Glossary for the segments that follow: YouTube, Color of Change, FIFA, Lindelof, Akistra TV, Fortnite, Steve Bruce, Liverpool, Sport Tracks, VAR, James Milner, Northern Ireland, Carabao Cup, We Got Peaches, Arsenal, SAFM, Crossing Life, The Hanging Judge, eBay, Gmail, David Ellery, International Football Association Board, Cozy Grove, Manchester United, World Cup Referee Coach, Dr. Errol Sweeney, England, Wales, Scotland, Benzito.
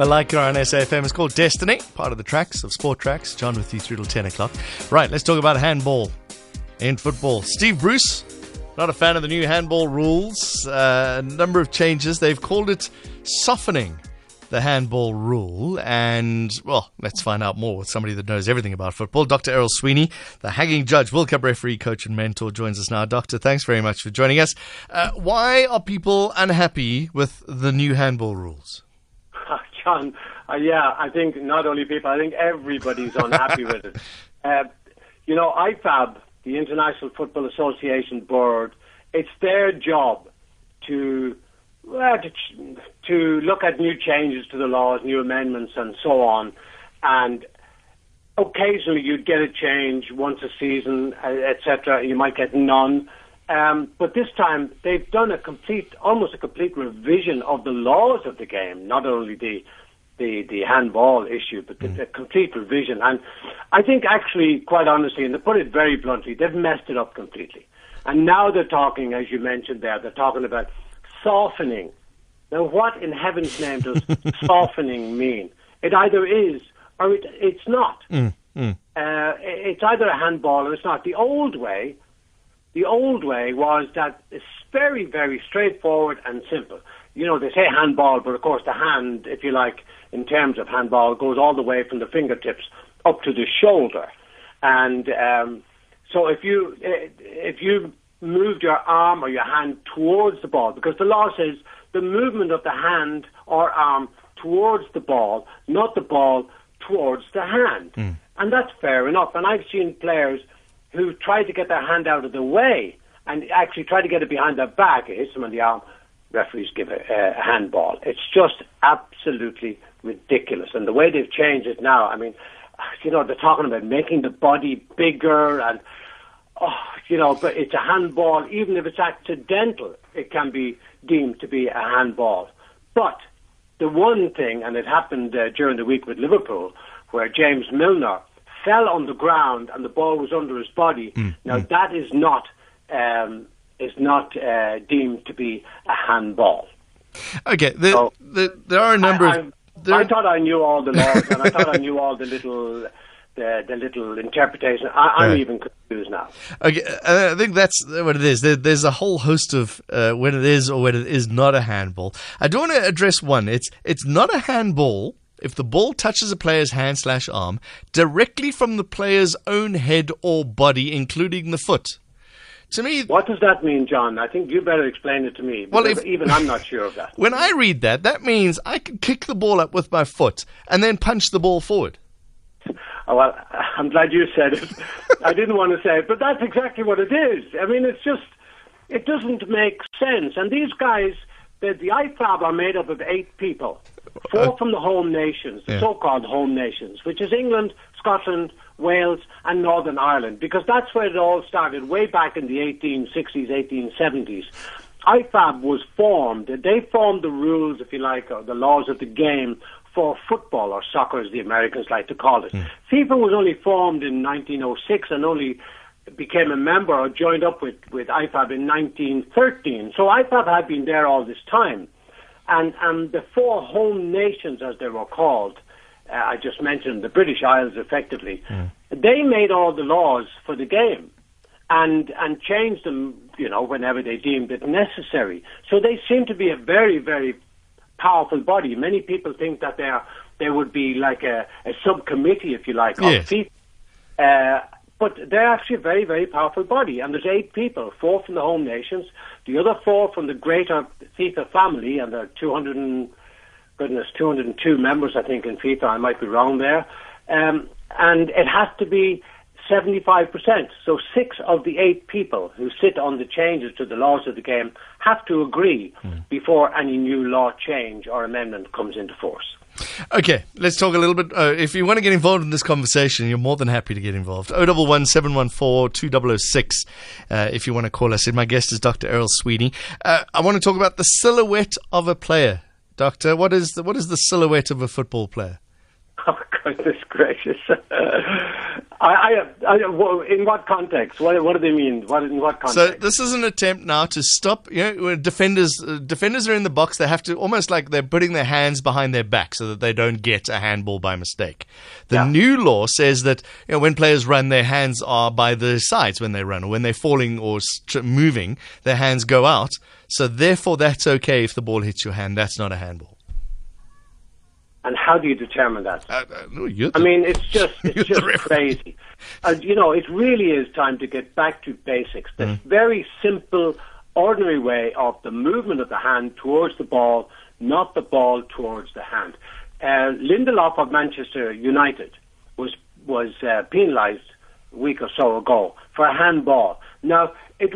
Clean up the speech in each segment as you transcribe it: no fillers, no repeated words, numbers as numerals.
Malaika on SAFM. It's called Destiny, part of the tracks of Sport Tracks. John with you through till 10 o'clock. Right, let's talk about handball in football. Steve Bruce, not a fan of the new handball rules. A number of changes. They've called it softening the handball rule, and, well, let's find out more with somebody that knows everything about football. Dr. Errol Sweeney, the Hanging Judge, World Cup referee, coach and mentor, joins us now. Doctor, thanks very much for joining us. Why are people unhappy with the new handball rules? John, yeah, I think not only people, I think everybody's unhappy with it. You know, IFAB, the International Football Association Board, it's their job to look at new changes to the laws, new amendments and so on. And occasionally you'd get a change once a season, etc. You might get none. But this time they've done almost a complete revision of the laws of the game, not only the handball issue, but a complete revision. And I think actually, quite honestly, and to put it very bluntly, they've messed it up completely. And now they're talking, as you mentioned there, they're talking about softening. Now, what in heaven's name does softening mean? It either is or it's not. It's either a handball or it's not. The old way was that it's very, very straightforward and simple. You know, they say handball, but of course the hand, if you like, in terms of handball, goes all the way from the fingertips up to the shoulder. And so if you moved your arm or your hand towards the ball, because the law says the movement of the hand or arm towards the ball, not the ball towards the hand. And that's fair enough. And I've seen players who try to get their hand out of the way and actually try to get it behind their back. It hits them on the arm. Referees give a handball. It's just absolutely ridiculous. And the way they've changed it now, I mean, you know, they're talking about making the body bigger and, oh, you know, but it's a handball. Even if it's accidental, it can be deemed to be a handball. But the one thing, and it happened during the week with Liverpool, where James Milner fell on the ground and the ball was under his body. Now, that is not deemed to be a handball. Okay, there are a number of... I thought I knew all the laws, and I thought I knew all the little interpretation. I'm even confused now. Okay, I think that's what it is. There's a whole host of when it is or when it is not a handball. I do want to address one. It's not a handball if the ball touches a player's hand/arm directly from the player's own head or body, including the foot. To me, what does that mean, John? I think you better explain it to me. Well, even I'm not sure of that. When I read that, that means I can kick the ball up with my foot and then punch the ball forward. Oh, well, I'm glad you said it. I didn't want to say it, but that's exactly what it is. I mean, it's just, it doesn't make sense. And these guys, the IFAB are made up of 8 people. 4 from the home nations, the so-called home nations, which is England, Scotland, Wales, and Northern Ireland, because that's where it all started way back in the 1860s, 1870s. IFAB was formed. They formed the rules, if you like, or the laws of the game for football, or soccer, as the Americans like to call it. FIFA was only formed in 1906 and only became a member or joined up with IFAB in 1913. So IFAB had been there all this time. And the 4 home nations, as they were called, I just mentioned the British Isles, effectively, they made all the laws for the game and changed them, you know, whenever they deemed it necessary. So they seem to be a very, very powerful body. Many people think that they would be like a subcommittee, if you like, of FIFA. But they're actually a very, very powerful body. And there's 8 people, 4 from the home nations, the other 4 from the greater FIFA family, and there are 202 members, I think, in FIFA. I might be wrong there. And it has to be 75%. So 6 of the 8 people who sit on the changes to the laws of the game have to agree before any new law change or amendment comes into force. Okay, let's talk a little bit. If you want to get involved in this conversation, you're more than happy to get involved. 011 714 2006 if you want to call us in. My guest is Dr. Errol Sweeney. I want to talk about the silhouette of a player. Doctor, what is the silhouette of a football player? Oh, goodness gracious. In what context? What do they mean? In what context? So this is an attempt now to stop. You know, defenders are in the box. They have to almost like they're putting their hands behind their back so that they don't get a handball by mistake. The new law says that when players run, their hands are by the sides when they run, or when they're falling or moving, their hands go out. So therefore, that's okay if the ball hits your hand. That's not a handball. And how do you determine that? It's just crazy. It really is time to get back to basics. The very simple, ordinary way of the movement of the hand towards the ball, not the ball towards the hand. Lindelof of Manchester United was penalised a week or so ago for a handball. Now, it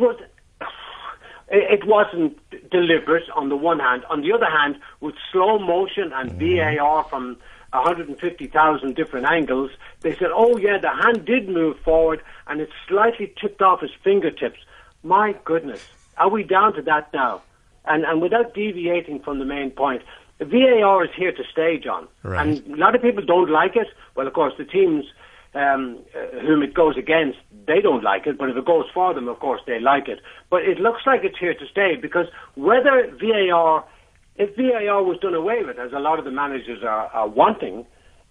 wasn't deliberate on the one hand. On the other hand, with slow motion and VAR from 150,000 different angles, they said, oh, yeah, the hand did move forward and it slightly tipped off his fingertips. My goodness, are we down to that now? And without deviating from the main point, VAR is here to stay, John. Right. And a lot of people don't like it. Well, of course, the teams whom it goes against, they don't like it, but if it goes for them, of course, they like it. But it looks like it's here to stay, because if VAR was done away with, as a lot of the managers are wanting,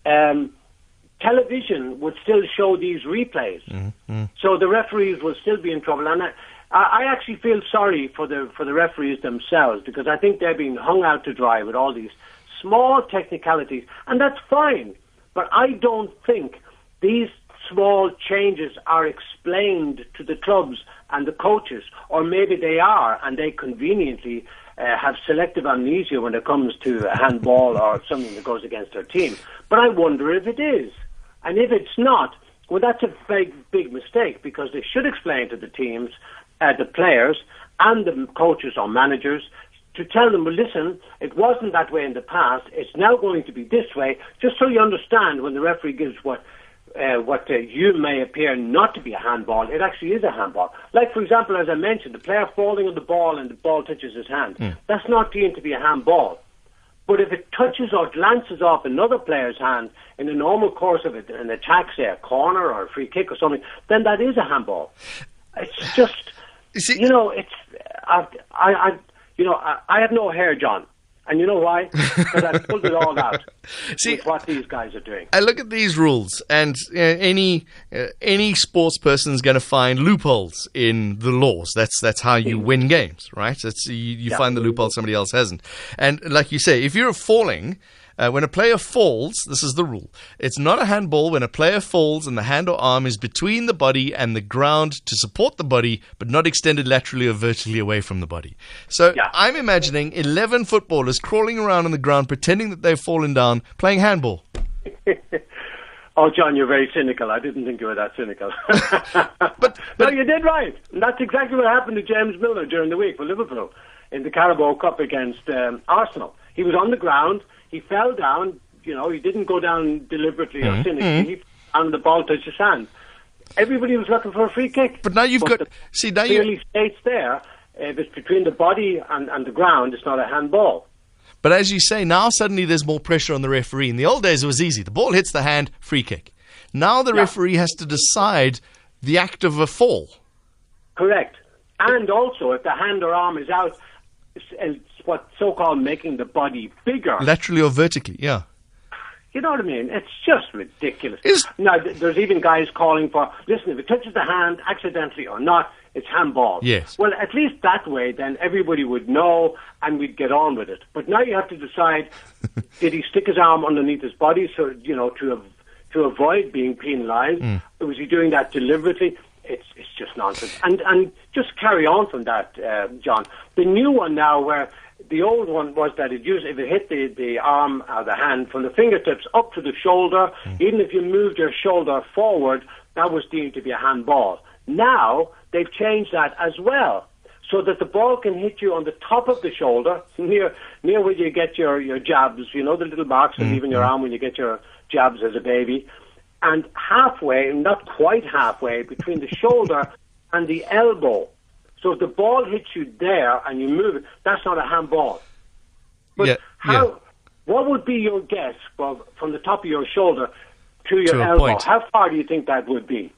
television would still show these replays. Mm-hmm. So the referees will still be in trouble. And I actually feel sorry for the referees themselves, because I think they're being hung out to dry with all these small technicalities, and that's fine. But I don't think these small changes are explained to the clubs and the coaches, or maybe they are, and they conveniently have selective amnesia when it comes to a handball or something that goes against their team. But I wonder if it is. And if it's not, well, that's a big mistake, because they should explain to the teams, the players, and the coaches or managers, to tell them, well, listen, it wasn't that way in the past, it's now going to be this way, just so you understand when the referee gives what you may appear not to be a handball, it actually is a handball. Like, for example, as I mentioned, the player falling on the ball and the ball touches his hand. That's not deemed to be a handball. But if it touches or glances off another player's hand in the normal course of an attack, say a corner or a free kick or something, then that is a handball. It's just, I have no hair, John. And you know why? Because I pulled it all out. See, with what these guys are doing. I look at these rules, and any sports person is going to find loopholes in the laws. That's how you win games, right? You find the loophole somebody else hasn't. And like you say, if you're falling, when a player falls, this is the rule. It's not a handball when a player falls and the hand or arm is between the body and the ground to support the body, but not extended laterally or vertically away from the body. So I'm imagining 11 footballers crawling around on the ground, pretending that they've fallen down, playing handball. Oh, John, you're very cynical. I didn't think you were that cynical. No, you did right. And that's exactly what happened to James Milner during the week for Liverpool in the Carabao Cup against Arsenal. He was on the ground. He fell down, he didn't go down deliberately or cynically, and the ball touched his hand. Everybody was looking for a free kick. But now clearly states there, if it's between the body and the ground, it's not a handball. But as you say, now suddenly there's more pressure on the referee. In the old days, it was easy. The ball hits the hand, free kick. Now the referee has to decide the act of a fall. Correct. And also, if the hand or arm is out, what so-called making the body bigger. Laterally or vertically, yeah. You know what I mean? It's just ridiculous. Now, there's even guys calling for, listen, if it touches the hand, accidentally or not, it's handball. Yes. Well, at least that way, then everybody would know and we'd get on with it. But now you have to decide, did he stick his arm underneath his body to avoid being penalised? Was he doing that deliberately? It's just nonsense. And just carry on from that, John. The new one now, where the old one was that if it hit the arm or the hand from the fingertips up to the shoulder, even if you moved your shoulder forward, that was deemed to be a handball. Now they've changed that as well, so that the ball can hit you on the top of the shoulder, near where you get your jabs, the little marks and even your arm when you get your jabs as a baby. And halfway, not quite halfway, between the shoulder and the elbow. So if the ball hits you there and you move it, that's not a handball. But what would be your guess from the top of your shoulder to your elbow. Point. How far do you think that would be?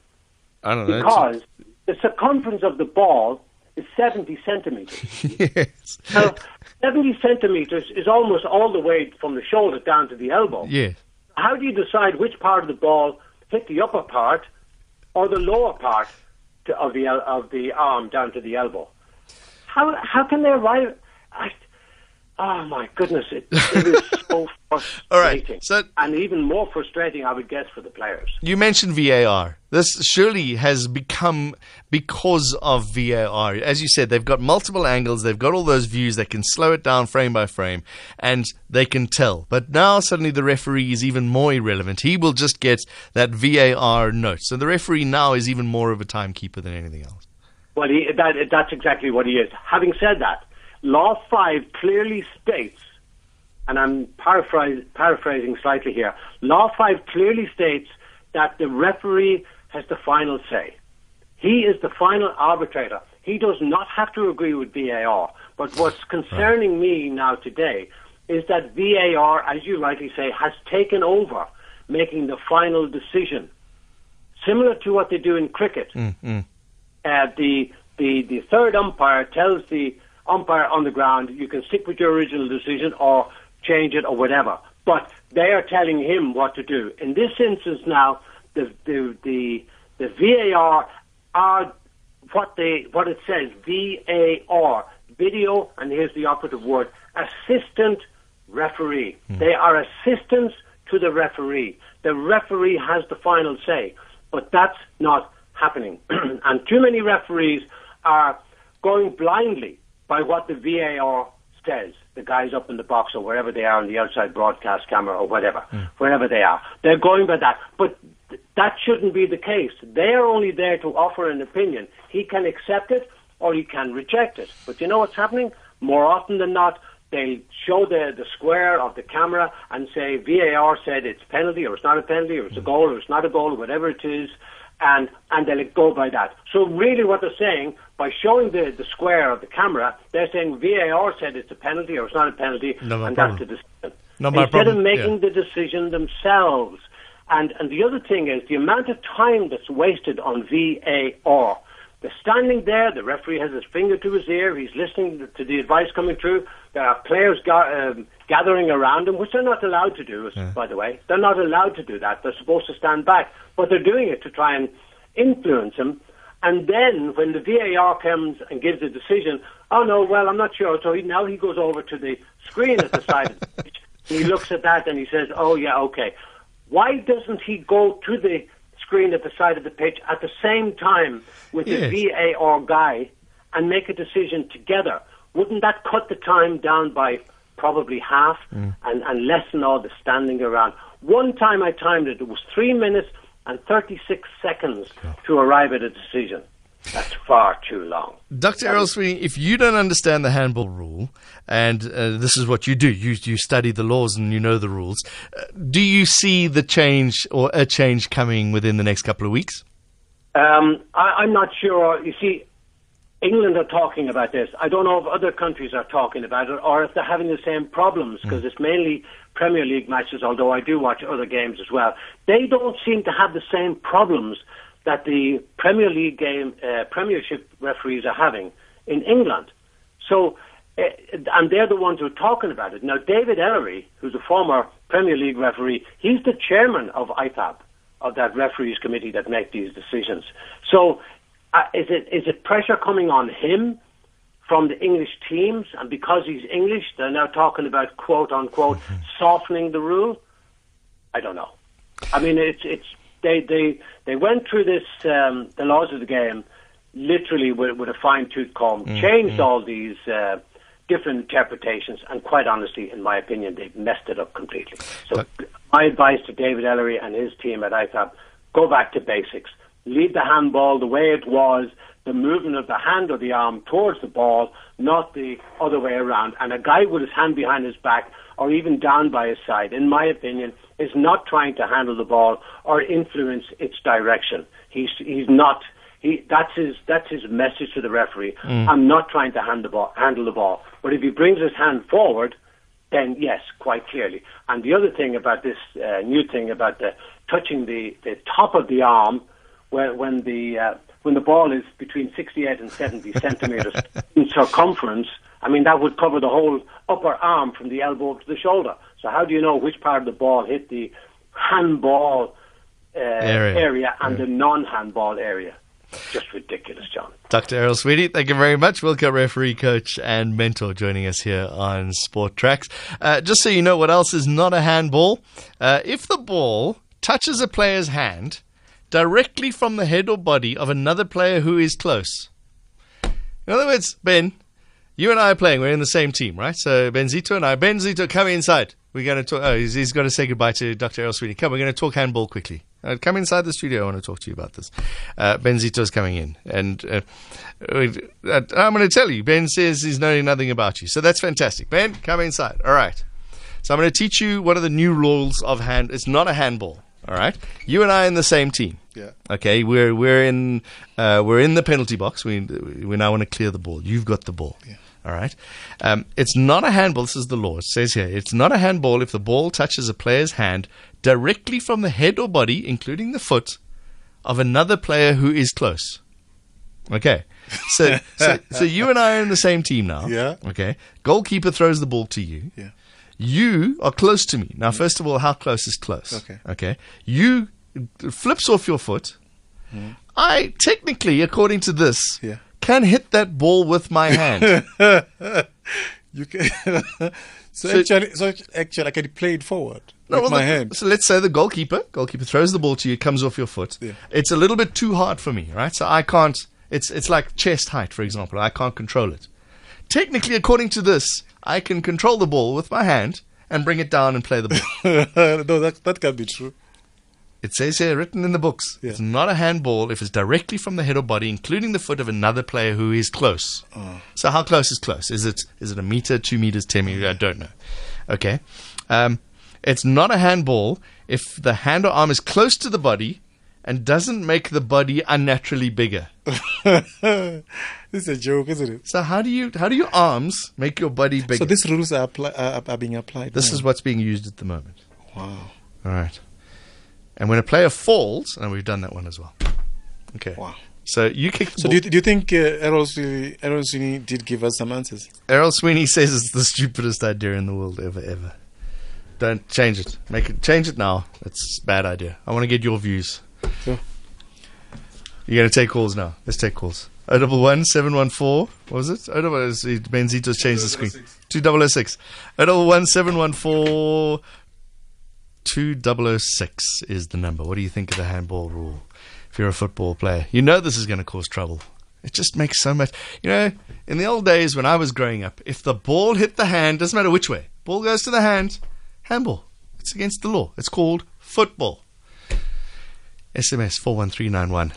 I don't know. Because the circumference of the ball is 70 centimetres. Yes. Now, 70 centimetres is almost all the way from the shoulder down to the elbow. Yes. How do you decide which part of the ball hit the upper part or the lower part of the arm down to the elbow? How can they arrive at... Oh, my goodness. It is so frustrating. All right, so, and even more frustrating, I would guess, for the players. You mentioned VAR. This surely has become because of VAR. As you said, they've got multiple angles. They've got all those views. They can slow it down frame by frame, and they can tell. But now suddenly the referee is even more irrelevant. He will just get that VAR note. So the referee now is even more of a timekeeper than anything else. Well, that's exactly what he is. Having said that, Law 5 clearly states, and I'm paraphrasing slightly here, Law 5 clearly states that the referee has the final say. He is the final arbitrator. He does not have to agree with VAR. But what's concerning me now today is that VAR, as you rightly say, has taken over making the final decision. Similar to what they do in cricket. The third umpire tells the umpire on the ground, you can stick with your original decision or change it or whatever. But they are telling him what to do. In this instance now, the VAR are what it says, VAR, video, and here's the operative word, assistant referee. They are assistants to the referee. The referee has the final say. But that's not happening. And too many referees are going blindly by what the VAR says, the guys up in the box or wherever they are on the outside broadcast camera or whatever, wherever they are. They're going by that. But that shouldn't be the case. They're only there to offer an opinion. He can accept it or he can reject it. But you know what's happening? More often than not, they show the square of the camera and say, VAR said it's penalty or it's not a penalty or it's a goal or it's not a goal or whatever it is. And they'll go by that. So really what they're saying, by showing the square of the camera, they're saying VAR said it's a penalty or it's not a penalty, that's the decision. Instead of making the decision themselves. And the other thing is the amount of time that's wasted on VAR. They're standing there, the referee has his finger to his ear, he's listening to the advice coming through, there are players gathering around him, which they're not allowed to do, by the way. They're not allowed to do that. They're supposed to stand back. But they're doing it to try and influence him. And then when the VAR comes and gives a decision, oh, no, well, I'm not sure. So now he goes over to the screen at the side of the pitch. He looks at that and he says, oh, yeah, okay. Why doesn't he go to the screen at the side of the pitch at the same time with the VAR guy and make a decision together? Wouldn't that cut the time down by probably half and lessen all the standing around? One time I timed it. It was 3 minutes and 36 seconds to arrive at a decision. That's far too long. Dr. Errol Sweeney, if you don't understand the handball rule, and this is what you do, you study the laws and you know the rules, do you see the change or a change coming within the next couple of weeks? I'm not sure. You see, England are talking about this. I don't know if other countries are talking about it or if they're having the same problems, because it's mainly Premier League matches, although I do watch other games as well. They don't seem to have the same problems that the Premier League Premiership referees are having in England. So, and they're the ones who are talking about it. Now, David Ellery, who's a former Premier League referee, he's the chairman of IFAB, of that referees committee that make these decisions. So, is it pressure coming on him from the English teams? And because he's English, they're now talking about, quote, unquote, softening the rule? I don't know. I mean, they went through this, the laws of the game, literally with a fine-tooth comb, changed all these different interpretations, and quite honestly, in my opinion, they've messed it up completely. So my advice to David Ellery and his team at IFAB, go back to basics. Leave the handball the way it was, the movement of the hand or the arm towards the ball, not the other way around. And a guy with his hand behind his back or even down by his side, in my opinion, is not trying to handle the ball or influence its direction. He's not. That's his message to the referee. I'm not trying to handle the ball. But if he brings his hand forward, then yes, quite clearly. And the other thing about this new thing about the touching the top of the arm when the ball is between 68 and 70 centimetres in circumference, I mean, that would cover the whole upper arm from the elbow to the shoulder. So how do you know which part of the ball hit the handball area and the non-handball area? Just ridiculous, John. Dr. Errol Sweeney, thank you very much. World Cup referee, coach and mentor, joining us here on Sport Tracks. Just so you know what else is not a handball, if the ball touches a player's hand directly from the head or body of another player who is close. In other words, Ben, you and I are playing. We're in the same team, right? So Benzito and I. Benzito, come inside. We're going to talk. Oh, he's got to say goodbye to Dr. Errol Sweeney. Come, we're going to talk handball quickly. Come inside the studio. I want to talk to you about this. Benzito's coming in. And I'm going to tell you, Ben says he's knowing nothing about you. So that's fantastic. Ben, come inside. All right. So I'm going to teach you what are the new rules of hand. It's not a handball. All right. You and I are in the same team. Yeah. Okay. We're in the penalty box. We now want to clear the ball. You've got the ball. Yeah. All right. It's not a handball. This is the law. It says here, it's not a handball if the ball touches a player's hand directly from the head or body, including the foot, of another player who is close. Okay. So you and I are in the same team now. Yeah. Okay. Goalkeeper throws the ball to you. Yeah. You are close to me. Now, first of all, how close is close? Okay. Okay. You flips off your foot. Mm. I technically, according to this, can hit that ball with my hand. You can. so actually, I can play it forward with my hand. So let's say the goalkeeper throws the ball to you. It comes off your foot. Yeah. It's a little bit too hard for me, right? So I can't. It's like chest height, for example. I can't control it. Technically, according to this, I can control the ball with my hand and bring it down and play the ball. No, that can't be true. It says here, written in the books, It's not a handball if it's directly from the head or body, including the foot of another player who is close. Oh. So how close is close? Is it a meter, 2 meters, 10 meters? I don't know. Okay. It's not a handball if the hand or arm is close to the body and doesn't make the body unnaturally bigger. This is a joke, isn't it? So how do your arms make your body bigger? So these rules are being applied. This is what's being used at the moment. Wow. All right. And when a player falls, and we've done that one as well. Okay. Wow. So you kick the ball. Do you think Errol Sweeney did give us some answers? Errol Sweeney says it's the stupidest idea in the world ever. Don't change it. Change it now. It's a bad idea. I want to get your views. Sure. You're going to take calls now. Let's take calls. 011-714, what was it? Benzito's changed the screen. 2006. 011-714, 2006 is the number. What do you think of the handball rule? If you're a football player, you know this is going to cause trouble. It just makes so much. You know, in the old days when I was growing up, if the ball hit the hand, doesn't matter which way, ball goes to the hand, handball. It's against the law. It's called football. SMS 41391.